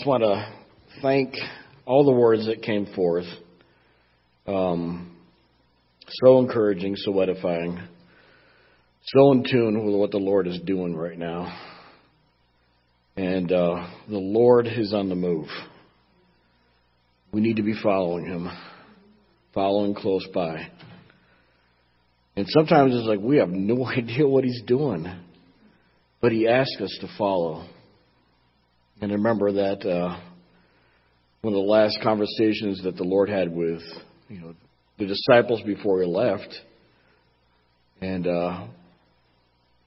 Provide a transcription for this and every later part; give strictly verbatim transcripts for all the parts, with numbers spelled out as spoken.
just want to thank all the words that came forth. Um, so encouraging, so edifying, so in tune with what the Lord is doing right now. And uh, the Lord is on the move. We need to be following him, following close by. And sometimes it's like we have no idea what he's doing, but he asks us to follow. And I remember that uh, one of the last conversations that the Lord had with, you know, the disciples before he left, and uh,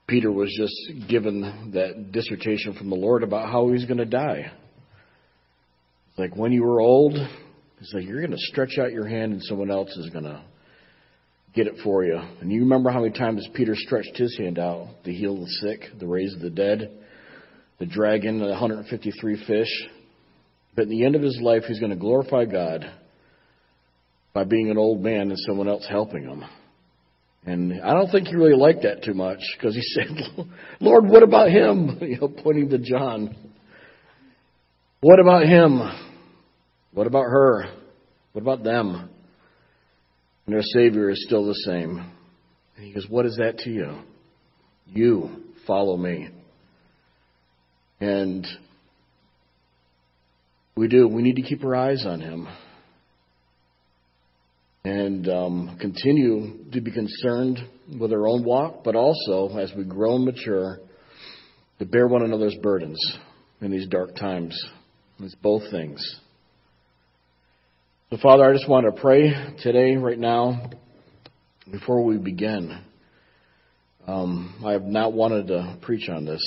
Peter was just given that dissertation from the Lord about how he's going to die. It's like, when you were old, it's like you're going to stretch out your hand and someone else is going to get it for you. And you remember how many times Peter stretched his hand out to heal the sick, to raise the dead, the dragon, the one hundred fifty-three fish. But in the end of his life, he's going to glorify God by being an old man and someone else helping him. And I don't think he really liked that too much, because he said, Lord, what about him? You know, pointing to John. What about him? What about her? What about them? And their Savior is still the same. And he goes, what is that to you? You follow me. And we do. We need to keep our eyes on him. And um, continue to be concerned with our own walk, but also, as we grow and mature, to bear one another's burdens in these dark times. It's both things. So, Father, I just want to pray today, right now, before we begin. Um, I have not wanted to preach on this.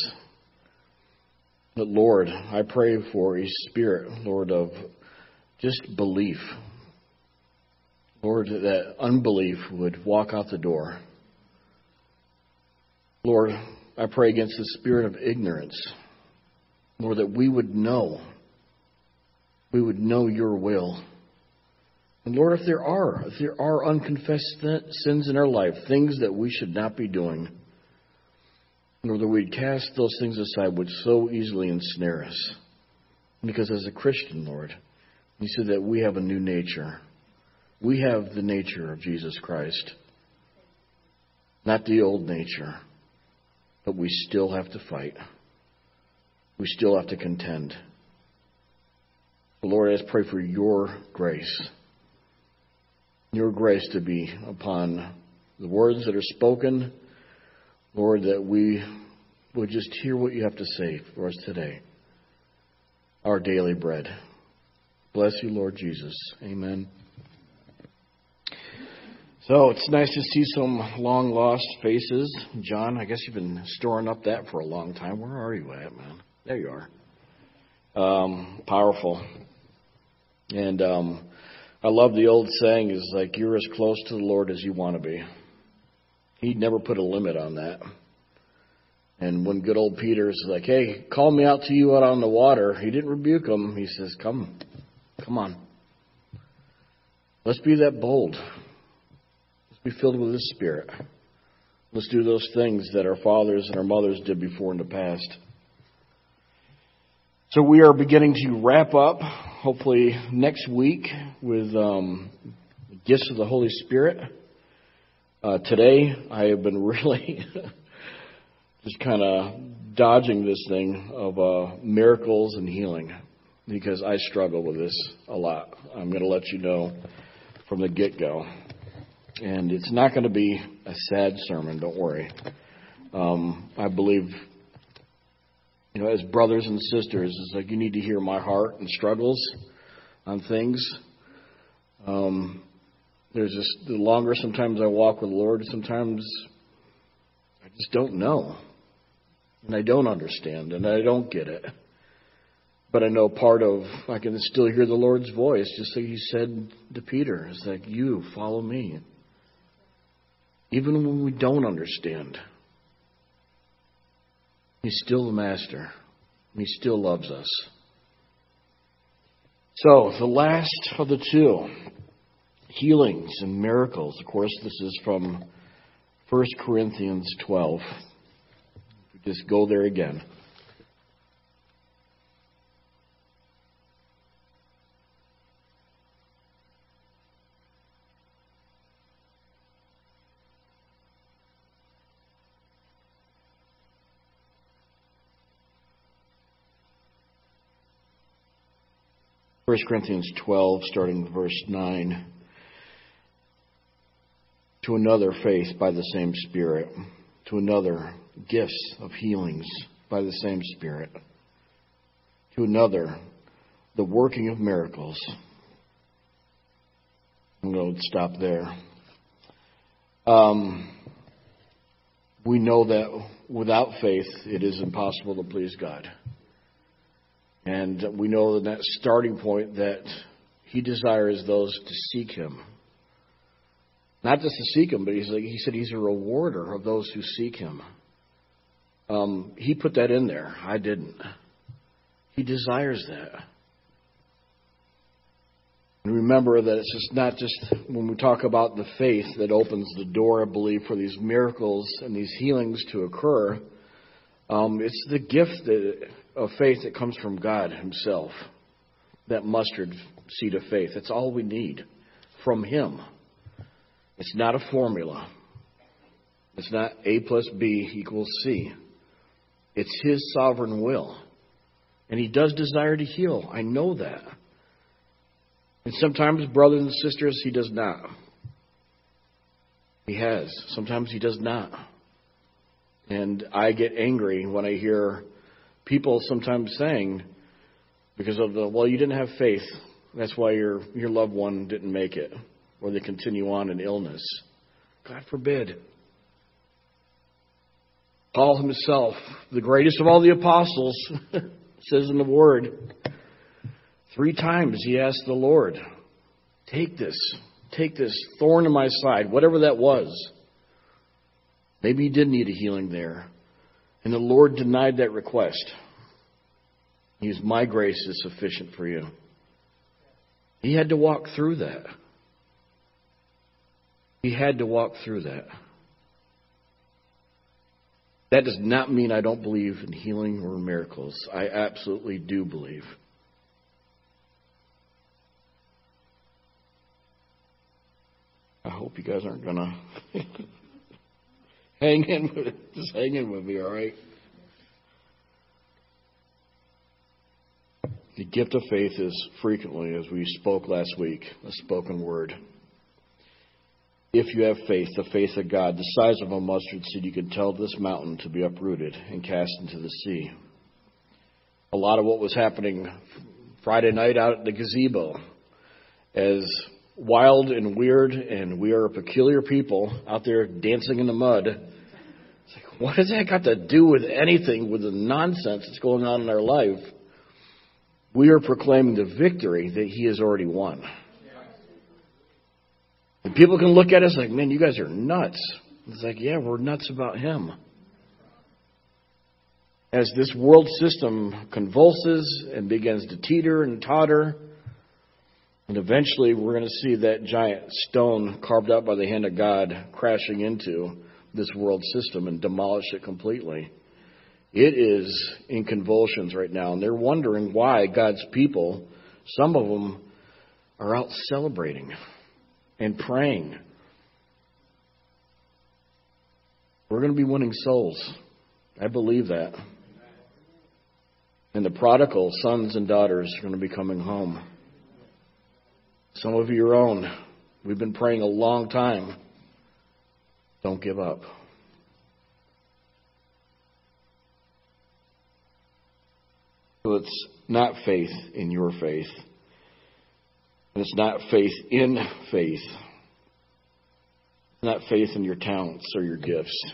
But, Lord, I pray for a spirit, Lord, of just belief. Lord, that unbelief would walk out the door. Lord, I pray against the spirit of ignorance. Lord, that we would know. We would know your will. And Lord, if there are, if there are unconfessed sins in our life, things that we should not be doing, Lord, that we'd cast those things aside which so easily ensnare us. Because as a Christian, Lord, you said that we have a new nature. We have the nature of Jesus Christ, not the old nature, but we still have to fight. We still have to contend. Lord, I just pray for your grace, your grace to be upon the words that are spoken. Lord, that we would just hear what you have to say for us today, our daily bread. Bless you, Lord Jesus. Amen. So it's nice to see some long-lost faces. John, I guess you've been storing up that for a long time. Where are you at, man? There you are. Um, powerful. And um, I love the old saying, is like, you're as close to the Lord as you want to be. He never put a limit on that. And when good old Peter's like, hey, call me out to you out on the water, he didn't rebuke him. He says, come, come on. Let's be that bold. Be filled with His Spirit. Let's do those things that our fathers and our mothers did before in the past. So we are beginning to wrap up, hopefully next week, with um, gifts of the Holy Spirit. Uh, today, I have been really just kind of dodging this thing of uh, miracles and healing, because I struggle with this a lot. I'm going to let you know from the get-go. And it's not going to be a sad sermon, don't worry. Um, I believe, you know, as brothers and sisters, it's like you need to hear my heart and struggles on things. Um, there's just, the longer sometimes I walk with the Lord, sometimes I just don't know. And I don't understand, and I don't get it. But I know part of, I can still hear the Lord's voice, just like He said to Peter. It's like, you follow me. Even when we don't understand, He's still the Master. He still loves us. So, the last of the two, healings and miracles. Of course, this is from First Corinthians twelve. Just go there again. First Corinthians twelve, starting verse nine. To another, faith by the same Spirit. To another, gifts of healings by the same Spirit. To another, the working of miracles. I'm going to stop there. Um, we know that without faith, it is impossible to please God. And we know that that starting point that he desires those to seek him. Not just to seek him, but he's like, he said he's a rewarder of those who seek him. Um, he put that in there. I didn't. He desires that. And remember that it's just not just when we talk about the faith that opens the door, I believe, for these miracles and these healings to occur. Um, it's the gift that... of faith that comes from God himself, that mustard seed of faith. That's all we need from him. It's not a formula. It's not A plus B equals C. It's his sovereign will. And he does desire to heal. I know that. And sometimes, brothers and sisters, he does not. He has. Sometimes he does not. And I get angry when I hear people sometimes saying, because of the, well, you didn't have faith, that's why your your loved one didn't make it, or they continue on in illness. God forbid. Paul himself, the greatest of all the apostles, says in the Word, three times he asked the Lord, take this, take this thorn in my side, whatever that was. Maybe he did need a healing there. And the Lord denied that request. He says, my grace is sufficient for you. He had to walk through that. He had to walk through that. That does not mean I don't believe in healing or miracles. I absolutely do believe. I hope you guys aren't going to... Hang in with it. Just hang in with me, all right? The gift of faith is frequently, as we spoke last week, a spoken word. If you have faith, the faith of God, the size of a mustard seed, you can tell this mountain to be uprooted and cast into the sea. A lot of what was happening Friday night out at the gazebo, as wild and weird, and we are a peculiar people out there dancing in the mud. It's like, what has that got to do with anything, with the nonsense that's going on in our life? We are proclaiming the victory that he has already won. And people can look at us like, man, you guys are nuts. It's like, yeah, we're nuts about him. As this world system convulses and begins to teeter and totter, and eventually we're going to see that giant stone carved out by the hand of God crashing into this world system and demolish it completely. It is in convulsions right now, and they're wondering why God's people, some of them, are out celebrating and praying. We're going to be winning souls. I believe that. And the prodigal sons and daughters are going to be coming home. Some of your own. We've been praying a long time. Don't give up. So it's not faith in your faith. And it's not faith in faith. It's not faith in your talents or your gifts.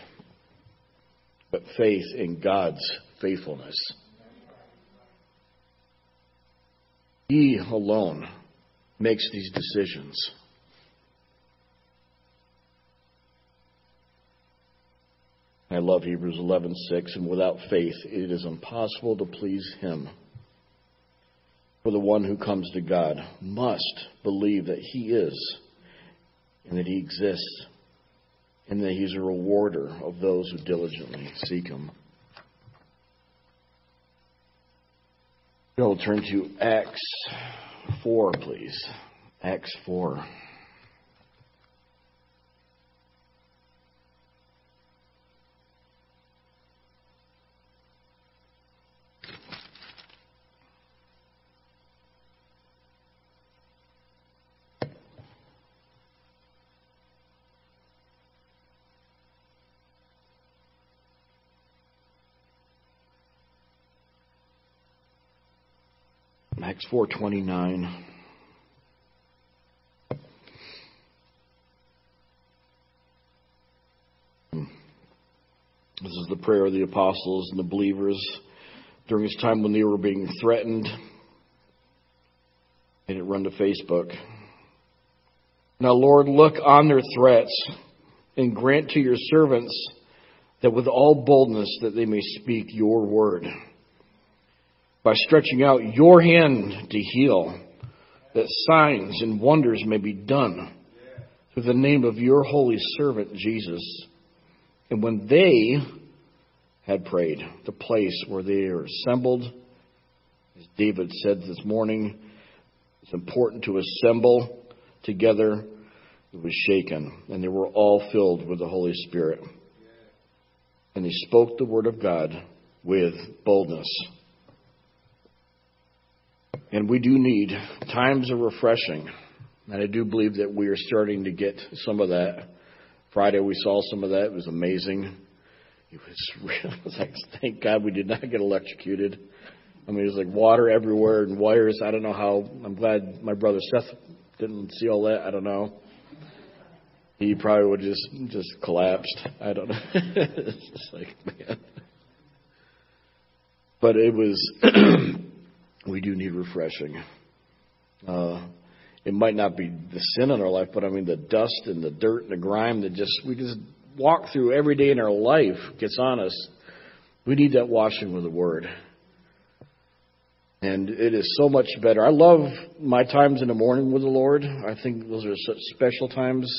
But faith in God's faithfulness. He alone makes these decisions. I love Hebrews eleven six, and without faith it is impossible to please him. For the one who comes to God must believe that he is, and that he exists, and that he's a rewarder of those who diligently seek him. We'll turn to Acts four, please. Acts four. Acts four twenty-nine. This is the prayer of the apostles and the believers during this time when they were being threatened. Made it run to Facebook. Now, Lord, look on their threats and grant to your servants that with all boldness that they may speak your word by stretching out your hand to heal, that signs and wonders may be done through the name of your holy servant, Jesus. And when they had prayed, the place where they are assembled, as David said this morning, it's important to assemble together. It was shaken, and they were all filled with the Holy Spirit. And they spoke the word of God with boldness. And we do need times of refreshing. And I do believe that we are starting to get some of that. Friday we saw some of that. It was amazing. It was, really, it was like, thank God we did not get electrocuted. I mean, it was like water everywhere and wires. I don't know how. I'm glad my brother Seth didn't see all that. I don't know. He probably would just just collapsed. I don't know. It's just like, man. But it was, we do need refreshing. Uh, It might not be the sin in our life, but I mean the dust and the dirt and the grime that just we just walk through every day in our life gets on us. We need that washing with the Word. And it is so much better. I love my times in the morning with the Lord. I think those are such special times.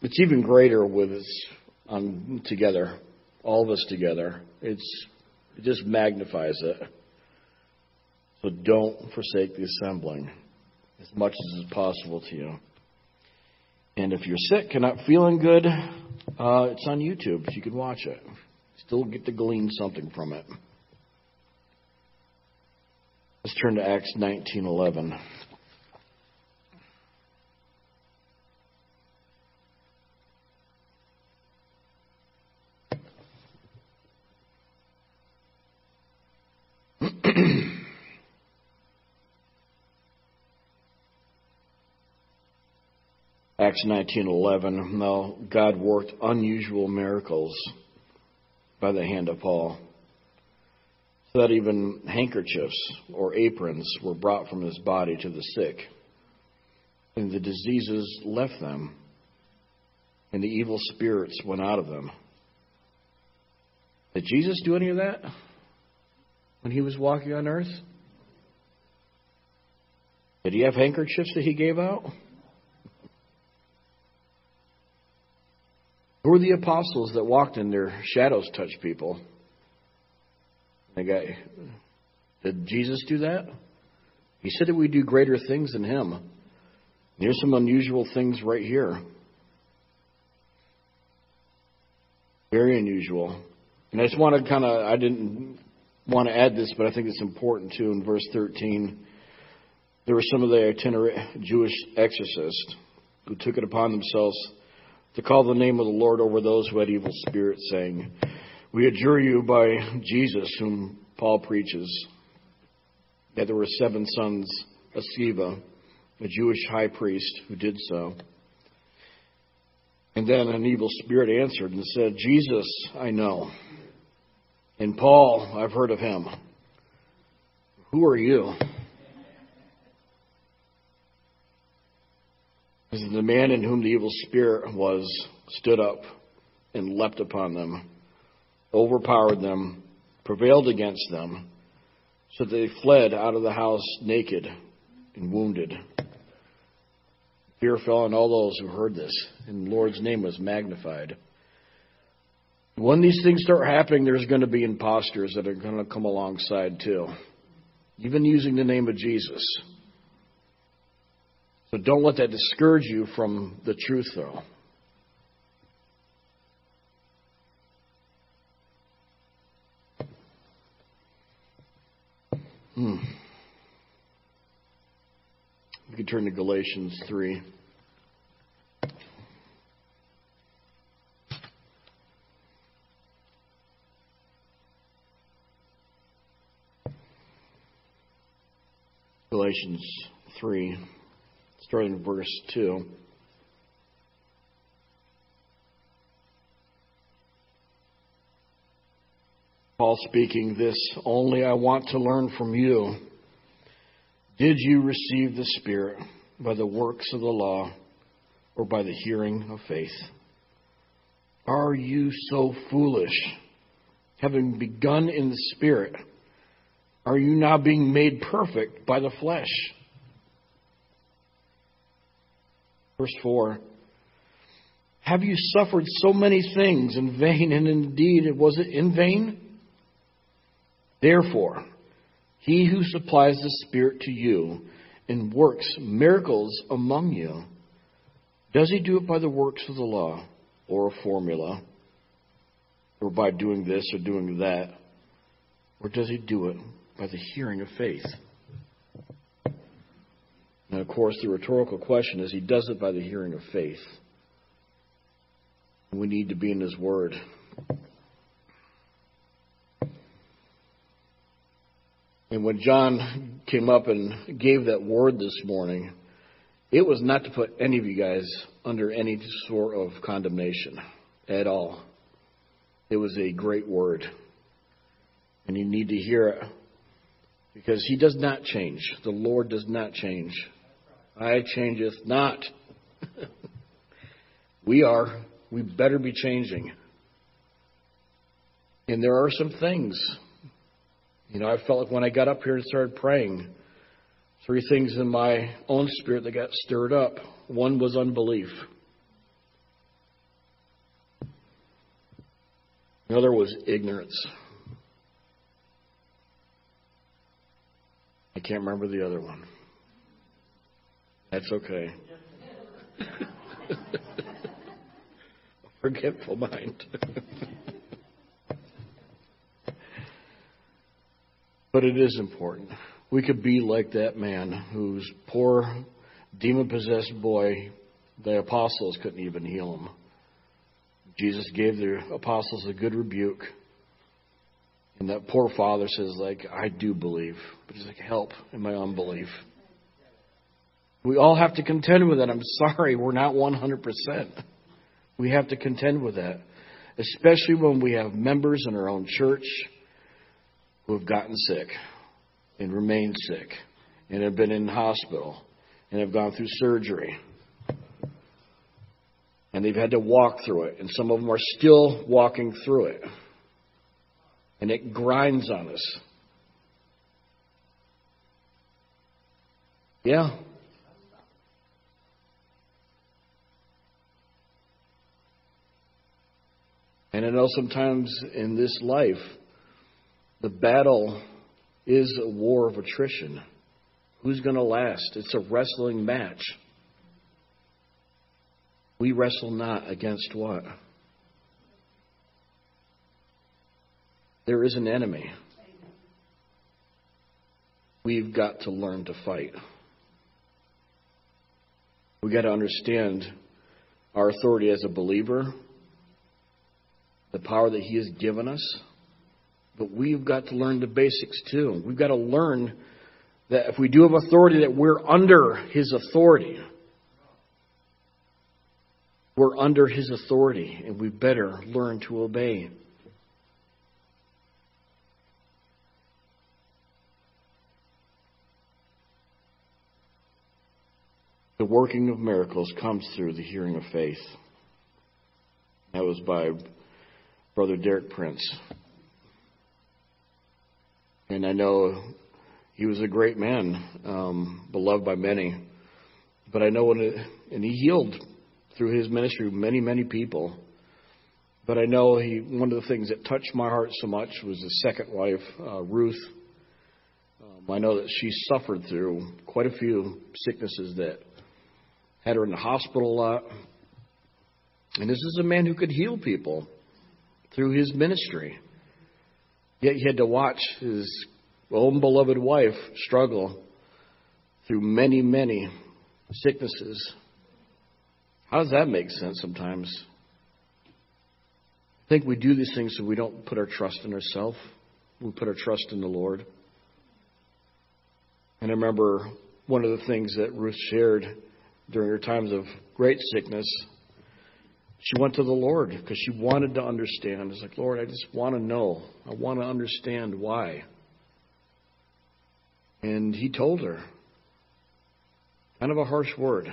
It's even greater with us on together, all of us together. It's it just magnifies it. So don't forsake the assembling as much as is possible to you. And if you're sick and not feeling good, uh, it's on YouTube. You can watch it. Still get to glean something from it. Let's turn to Acts nineteen eleven. Acts nineteen eleven. Now, God worked unusual miracles by the hand of Paul, so that even handkerchiefs or aprons were brought from his body to the sick, and the diseases left them, and the evil spirits went out of them. Did Jesus do any of that when he was walking on earth? Did he have handkerchiefs that he gave out? Who were the apostles that walked in their shadows touched people? They got, did Jesus do that? He said that we do greater things than him. There's some unusual things right here. Very unusual. And I just want to kind of, I didn't want to add this, but I think it's important too. In verse thirteen, there were some of the itinerant Jewish exorcists who took it upon themselves to call the name of the Lord over those who had evil spirits, saying, "We adjure you by Jesus, whom Paul preaches," that there were seven sons of Sceva, a Jewish high priest, who did so. And then an evil spirit answered and said, "Jesus, I know, and Paul, I've heard of him. Who are you?" The man in whom the evil spirit was stood up and leapt upon them, overpowered them, prevailed against them, so that they fled out of the house naked and wounded. Fear fell on all those who heard this, and the Lord's name was magnified. When these things start happening, there's going to be imposters that are going to come alongside too, even using the name of Jesus. So don't let that discourage you from the truth, though. Hmm. We can turn to Galatians three. Galatians three, starting in verse two. Paul speaking, this only I want to learn from you. Did you receive the Spirit by the works of the law or by the hearing of faith? Are you so foolish, having begun in the Spirit? Are you now being made perfect by the flesh? Verse four. Have you suffered so many things in vain, and indeed it was it in vain? Therefore, he who supplies the Spirit to you and works miracles among you, does he do it by the works of the law or a formula, or by doing this or doing that, or does he do it by the hearing of faith? And of course, the rhetorical question is, he does it by the hearing of faith. We need to be in his word. And when John came up and gave that word this morning, it was not to put any of you guys under any sort of condemnation at all. It was a great word. And you need to hear it. Because he does not change. The Lord does not change. I changeth not. We are. We better be changing. And there are some things. You know, I felt like when I got up here and started praying, three things in my own spirit that got stirred up. One was unbelief. Another was ignorance. I can't remember the other one. That's okay. Forgetful mind. But it is important. We could be like that man whose poor demon-possessed boy, the apostles couldn't even heal him. Jesus gave the apostles a good rebuke. And that poor father says, like, I do believe. But he's like, help in my unbelief. We all have to contend with that. I'm sorry, we're not one hundred percent. We have to contend with that. Especially when we have members in our own church who have gotten sick and remained sick and have been in hospital and have gone through surgery. And they've had to walk through it. And some of them are still walking through it. And it grinds on us. Yeah. And I know sometimes in this life, the battle is a war of attrition. Who's going to last? It's a wrestling match. We wrestle not against what? There is an enemy. We've got to learn to fight. We've got to understand our authority as a believer, the power that he has given us. But we've got to learn the basics too. We've got to learn that if we do have authority, that we're under his authority. We're under his authority, and we better learn to obey. The working of miracles comes through the hearing of faith. That was by Brother Derek Prince. And I know he was a great man, um, beloved by many. But I know when it, and he healed through his ministry many, many people. But I know he one of the things that touched my heart so much was his second wife, uh, Ruth. Um, I know that she suffered through quite a few sicknesses that had her in the hospital a lot. And this is a man who could heal people through his ministry. Yet he had to watch his own beloved wife struggle through many, many sicknesses. How does that make sense sometimes? I think we do these things so we don't put our trust in ourselves. We put our trust in the Lord. And I remember one of the things that Ruth shared during her times of great sickness, she went to the Lord because she wanted to understand. It's like, Lord, I just want to know. I want to understand why. And he told her. Kind of a harsh word.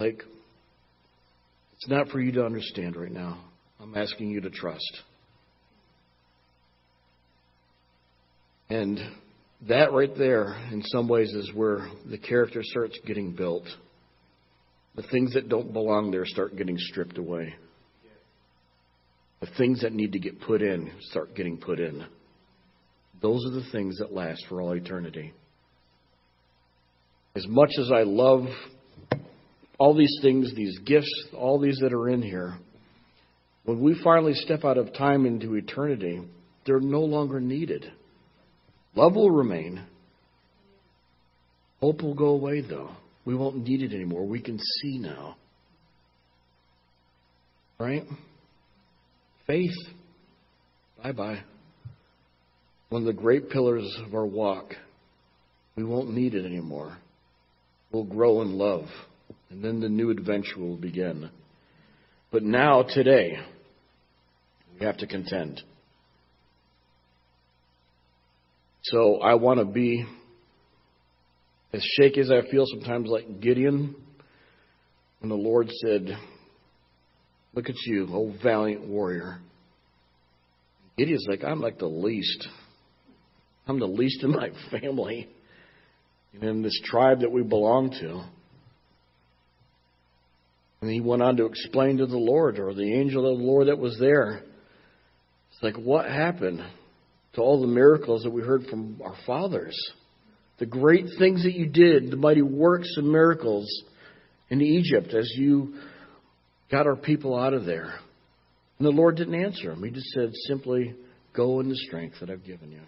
Like, it's not for you to understand right now. I'm asking you to trust. And that right there, in some ways, is where the character starts getting built. The things that don't belong there start getting stripped away. The things that need to get put in start getting put in. Those are the things that last for all eternity. As much as I love all these things, these gifts, all these that are in here, when we finally step out of time into eternity, they're no longer needed. Love will remain. Hope will go away, though. We won't need it anymore. We can see now. Right? Faith. Bye-bye. One of the great pillars of our walk. We won't need it anymore. We'll grow in love. And then the new adventure will begin. But now, today, we have to contend. So I want to be as shaky as I feel sometimes, like Gideon, when the Lord said, look at you, O valiant warrior. Gideon's like, I'm like the least. I'm the least in my family and in this tribe that we belong to. And he went on to explain to the Lord, or the angel of the Lord that was there. It's like, what happened to all the miracles that we heard from our fathers? The great things that you did, the mighty works and miracles in Egypt as you got our people out of there. And the Lord didn't answer him. He just said, simply, go in the strength that I've given you.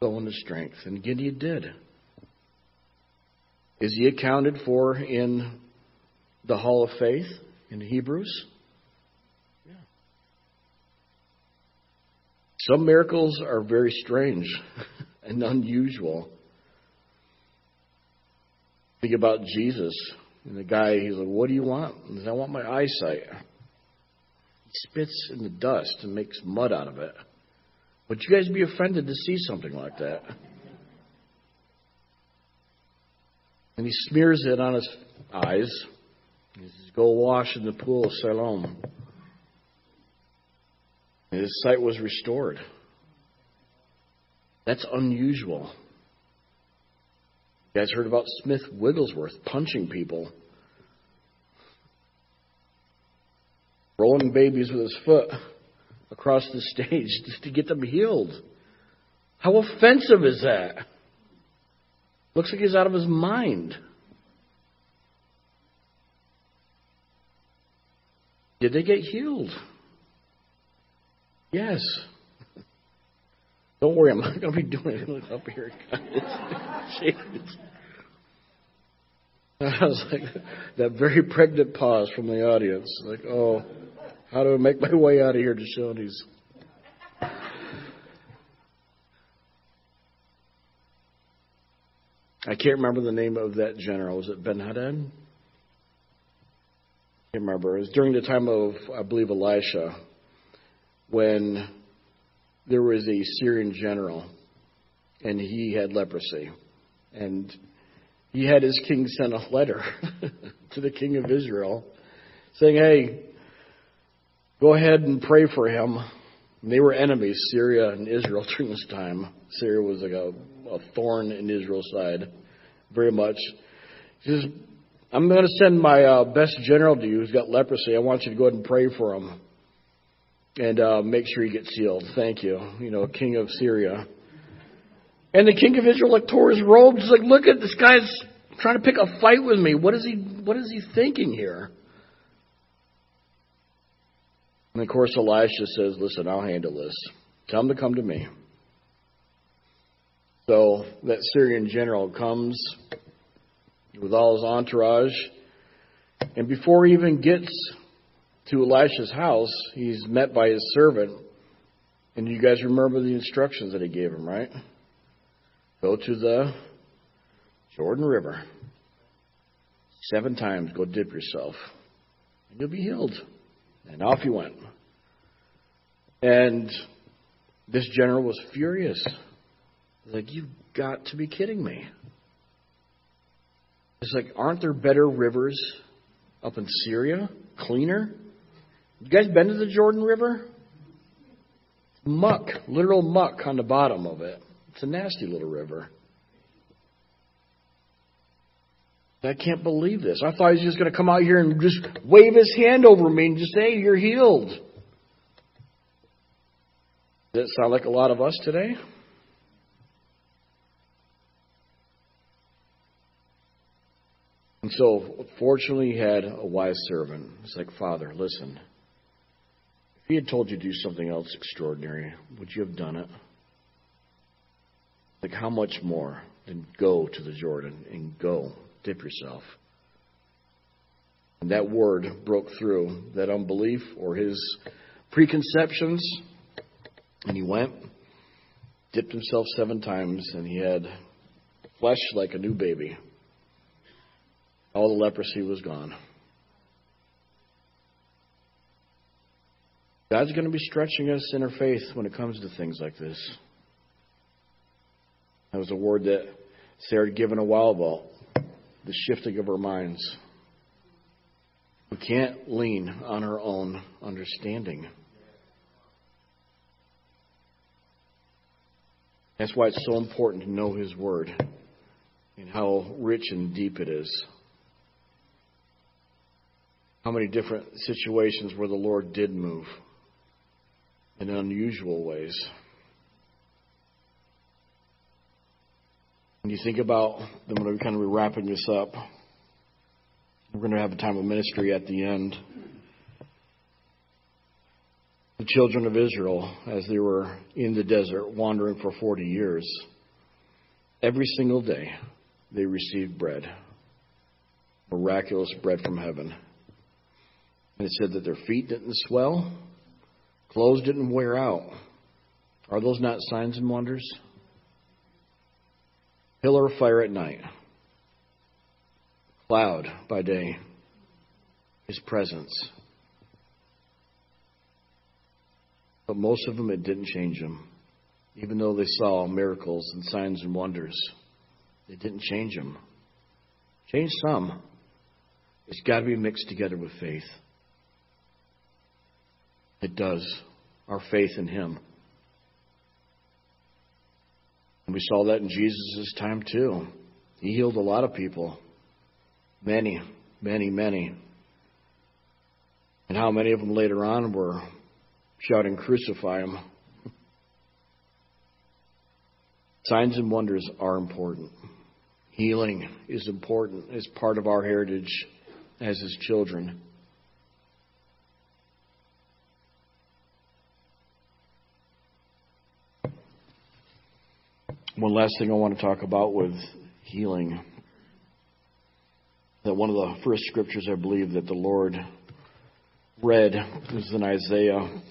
Go in the strength. And Gideon did. Is he accounted for in the Hall of Faith in Hebrews? Yeah. Some miracles are very strange and unusual. Think about Jesus and the guy. He's like, "What do you want?" He says, "I want my eyesight." He spits in the dust and makes mud out of it. Would you guys be offended to see something like that? And he smears it on his eyes. He says, "Go wash in the pool of Siloam." And his sight was restored. That's unusual. You guys heard about Smith Wigglesworth punching people, rolling babies with his foot across the stage just to get them healed. How offensive is that? Looks like he's out of his mind. Did they get healed? Yes. Don't worry, I'm not going to be doing it up here. I was like, that very pregnant pause from the audience. Like, oh, how do I make my way out of here to Shoney's? I can't remember the name of that general. Was it Ben-Hadad? I can't remember. It was during the time of, I believe, Elisha, when there was a Syrian general, and he had leprosy. And he had his king send a letter to the king of Israel saying, hey, go ahead and pray for him. And they were enemies, Syria and Israel, during this time. Syria was like a, a thorn in Israel's side, very much. He says, I'm going to send my uh, best general to you who's got leprosy. I want you to go ahead and pray for him. And uh, make sure he gets healed. Thank you. You know, king of Syria. And the king of Israel like tore his robes. He's like, look at this guy's trying to pick a fight with me. What is he? What is he thinking here? And of course, Elisha says, listen, I'll handle this. Tell him to come to me. So that Syrian general comes with all his entourage. And before he even gets to Elisha's house, he's met by his servant And you guys remember the instructions that he gave him, right? Go to the Jordan River. Seven times, go dip yourself. And you'll be healed. And off he went. And this general was furious. He's like, you've got to be kidding me. It's like, aren't there better rivers up in Syria? Cleaner? You guys been to the Jordan River? Muck, literal muck on the bottom of it. It's a nasty little river. I can't believe this. I thought he was just going to come out here and just wave his hand over me and just say, hey, you're healed. Does it sound like a lot of us today? And so, fortunately, he had a wise servant. It's like, Father, listen. If he had told you to do something else extraordinary, would you have done it? Like, how much more than go to the Jordan and go dip yourself? And that word broke through that unbelief or his preconceptions. And he went, dipped himself seven times, and he had flesh like a new baby. All the leprosy was gone. God's going to be stretching us in our faith when it comes to things like this. That was a word that Sarah had given a while ago, the shifting of our minds. We can't lean on our own understanding. That's why it's so important to know His Word and how rich and deep it is. How many different situations where the Lord did move in unusual ways. When you think about, then we're kind of wrapping this up. We're going to have a time of ministry at the end. The children of Israel, as they were in the desert, wandering for forty years, every single day they received bread, miraculous bread from heaven. And it said that their feet didn't swell, clothes didn't wear out. Are those not signs and wonders? Pillar of fire at night, cloud by day, His presence. But most of them, it didn't change them. Even though they saw miracles and signs and wonders, it didn't change them. Change some. It's got to be mixed together with faith. It does. Our faith in Him. And we saw that in Jesus' time too. He healed a lot of people. Many, many, many. And how many of them later on were shouting, crucify Him. Signs and wonders are important. Healing is important. It's part of our heritage as His children. One last thing I want to talk about with healing. That one of the first scriptures I believe that the Lord read is in Isaiah.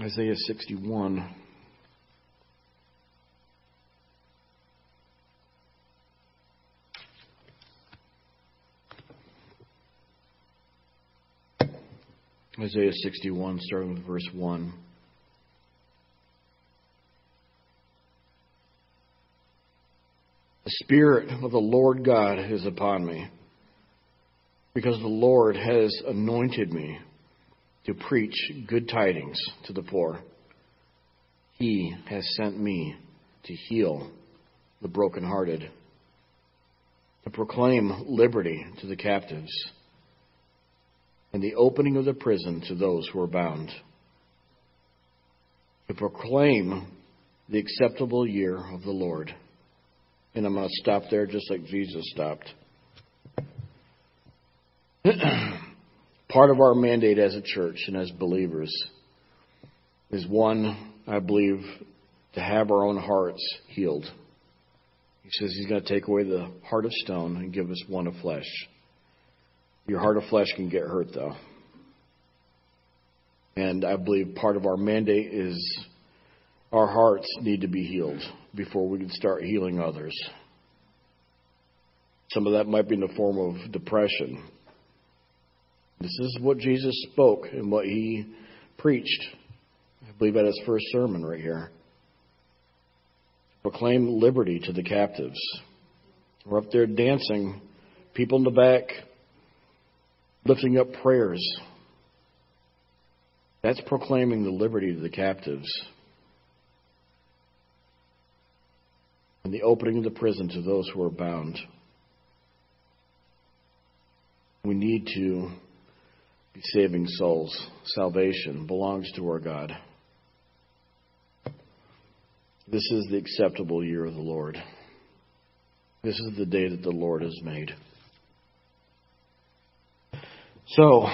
Isaiah sixty-one. Isaiah sixty-one, starting with verse one. The Spirit of the Lord God is upon me, because the Lord has anointed me to preach good tidings to the poor. He has sent me to heal the brokenhearted, to proclaim liberty to the captives, and the opening of the prison to those who are bound, to proclaim the acceptable year of the Lord. And I'm going to stop there just like Jesus stopped. Part of our mandate as a church and as believers is, one, I believe, to have our own hearts healed. He says He's going to take away the heart of stone and give us one of flesh. Your heart of flesh can get hurt, though. And I believe part of our mandate is our hearts need to be healed before we can start healing others. Some of that might be in the form of depression. This is what Jesus spoke and what he preached, I believe, at his first sermon right here. Proclaim liberty to the captives. We're up there dancing, people in the back, lifting up prayers. That's proclaiming the liberty to the captives. And the opening of the prison to those who are bound. We need to be saving souls. Salvation belongs to our God. This is the acceptable year of the Lord. This is the day that the Lord has made. So,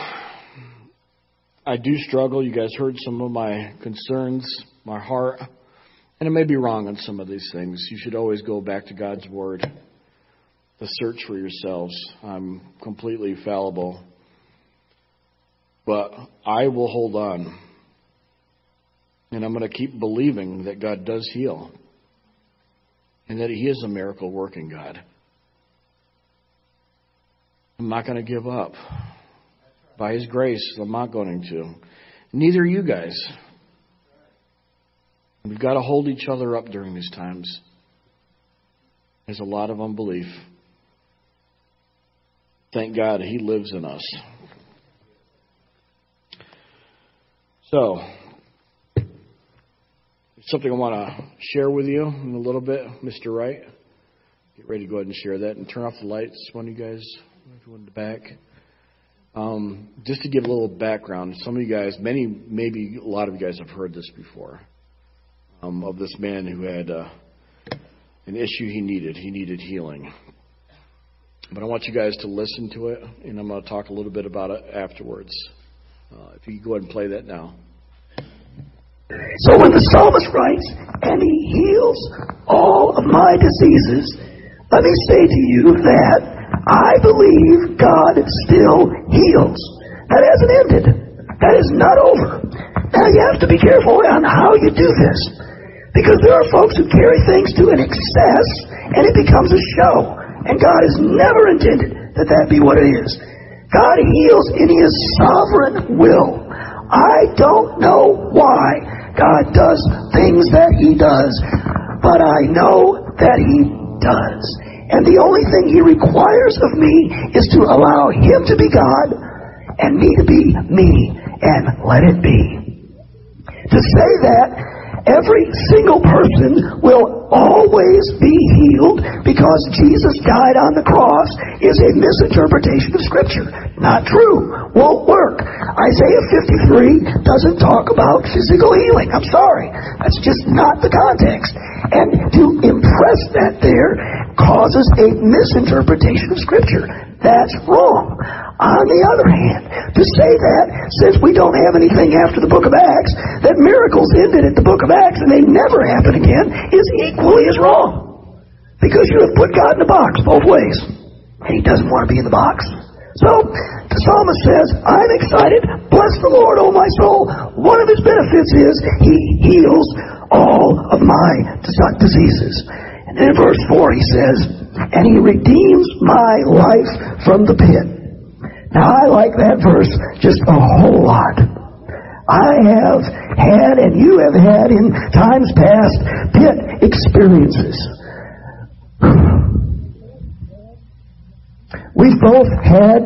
I do struggle. You guys heard some of my concerns, my heart. And I may be wrong on some of these things. You should always go back to God's Word. The search for yourselves. I'm completely fallible. But I will hold on. And I'm going to keep believing that God does heal. And that he is a miracle working God. I'm not going to give up. By his grace, I'm not going to. Neither are you guys. We've got to hold each other up during these times. There's a lot of unbelief. Thank God he lives in us. So, something I want to share with you in a little bit, Mister Wright. Get ready to go ahead and share that and turn off the lights, one of you guys, everyone in the back. Um, just to give a little background, some of you guys, many, maybe a lot of you guys have heard this before. Um, of this man who had uh, an issue he needed. He needed healing. But I want you guys to listen to it, and I'm going to talk a little bit about it afterwards. Uh, if you could go ahead and play that now. So when the psalmist writes, and he heals all of my diseases, let me say to you that I believe God still heals. That hasn't ended. That is not over. Now you have to be careful on how you do this, because there are folks who carry things to an excess, and it becomes a show. And God has never intended that that be what it is. God heals in his sovereign will. I don't know why God does things that he does, but I know that he does. And the only thing he requires of me is to allow him to be God and me to be me, and let it be. To say that every single person will always be healed because Jesus died on the cross is a misinterpretation of Scripture. Not true. Won't work. Isaiah fifty-three doesn't talk about physical healing. I'm sorry. That's just not the context. And to impress that there causes a misinterpretation of Scripture. That's wrong. On the other hand, to say that, since we don't have anything after the book of Acts, that miracles ended at the book of Acts and they never happen again is equally as wrong. Because you have put God in a box both ways. And he doesn't want to be in the box. So, the psalmist says, I'm excited, bless the Lord, O my soul. One of his benefits is he heals all of my diseases. And then in verse four he says, and he redeems my life from the pit. Now, I like that verse just a whole lot. I have had, and you have had in times past, pit experiences. We've both had,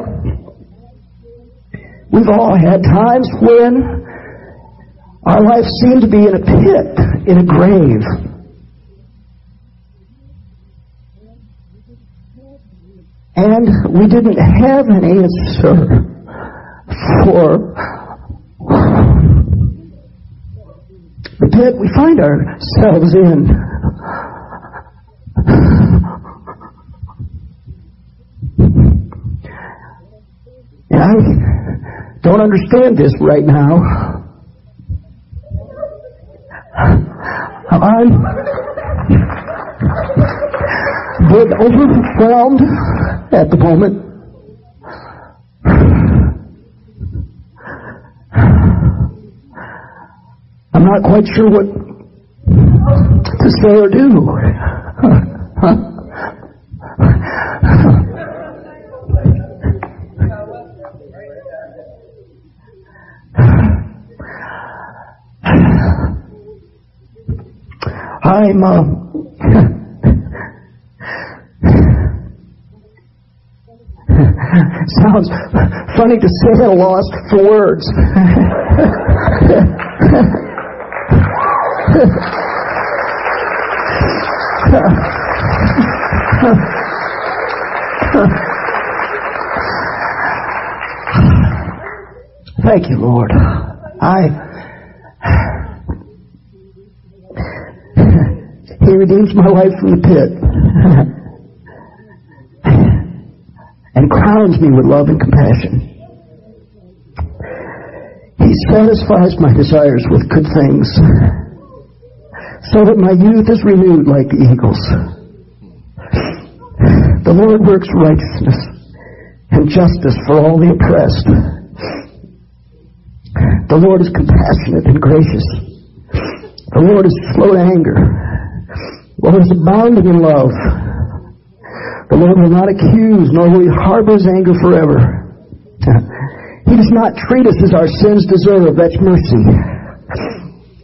we've all had times when our life seemed to be in a pit, in a grave. And we didn't have an answer for the pit we find ourselves in. And I don't understand this right now. I'm been overwhelmed at the moment. I'm not quite sure what to say or do. Hi, Mom. Sounds funny to say at a loss for words. Thank you, Lord. I He redeems my life from the pit and crowns me with love and compassion. He satisfies my desires with good things, so that my youth is renewed like the eagles. The Lord works righteousness and justice for all the oppressed. The Lord is compassionate and gracious. The Lord is slow to anger. The Lord is abounding in love. The Lord will not accuse, nor will He harbor His anger forever. He does not treat us as our sins deserve. That's mercy.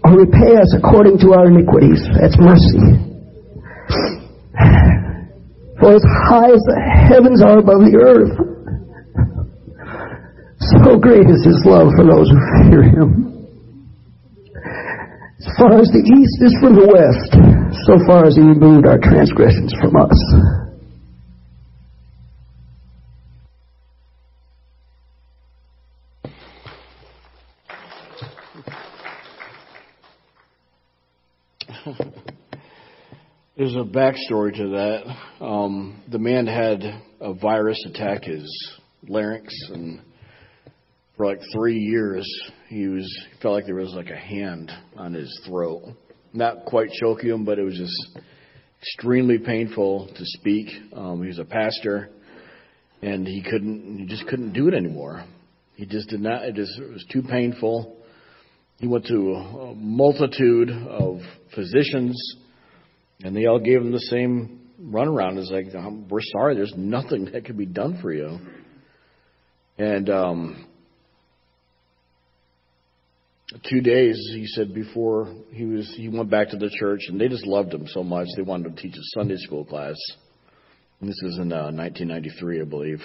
Or repay us according to our iniquities. That's mercy. For as high as the heavens are above the earth, so great is His love for those who fear Him. As far as the east is from the west, so far as He removed our transgressions from us. There's a backstory to that. Um, the man had a virus attack his larynx, and for like three years, he was he felt like there was like a hand on his throat. Not quite choking him, but it was just extremely painful to speak. Um, he was a pastor, and he couldn't he just couldn't do it anymore. He just did not. It just it was too painful. He went to a multitude of physicians, and they all gave him the same runaround. It's like, we're sorry, there's nothing that can be done for you. And um. Two days, he said, before he was, he went back to the church, and they just loved him so much. They wanted him to teach a Sunday school class. And this was in uh, nineteen ninety-three, I believe.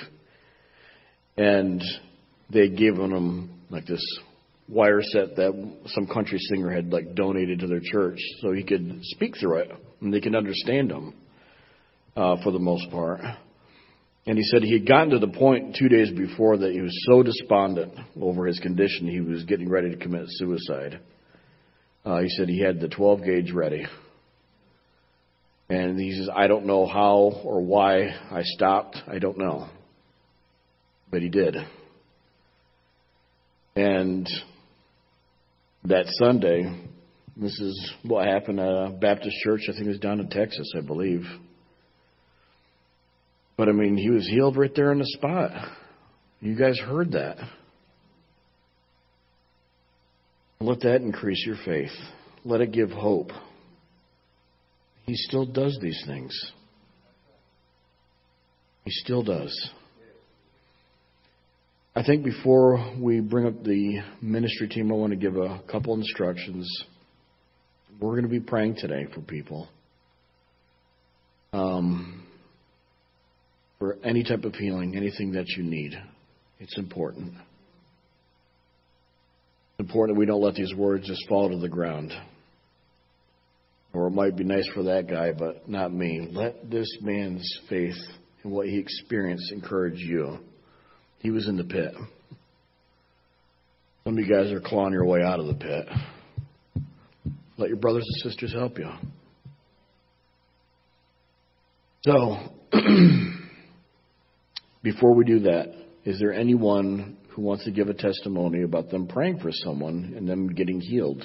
And they had given him like this wire set that some country singer had like donated to their church, so he could speak through it, and they could understand him uh, for the most part. And he said he had gotten to the point two days before that he was so despondent over his condition, he was getting ready to commit suicide. Uh, he said he had the twelve gauge ready. And he says, I don't know how or why I stopped. I don't know. But he did. And that Sunday, this is what happened at a Baptist church. I think it was down in Texas, I believe. But, I mean, he was healed right there on the spot. You guys heard that. Let that increase your faith. Let it give hope. He still does these things. He still does. I think before we bring up the ministry team, I want to give a couple instructions. We're going to be praying today for people. Um... For any type of healing, anything that you need. It's important. It's important that we don't let these words just fall to the ground. Or it might be nice for that guy, but not me. Let this man's faith and what he experienced encourage you. He was in the pit. Some of you guys are clawing your way out of the pit. Let your brothers and sisters help you. So... Before we do that, is there anyone who wants to give a testimony about them praying for someone and them getting healed?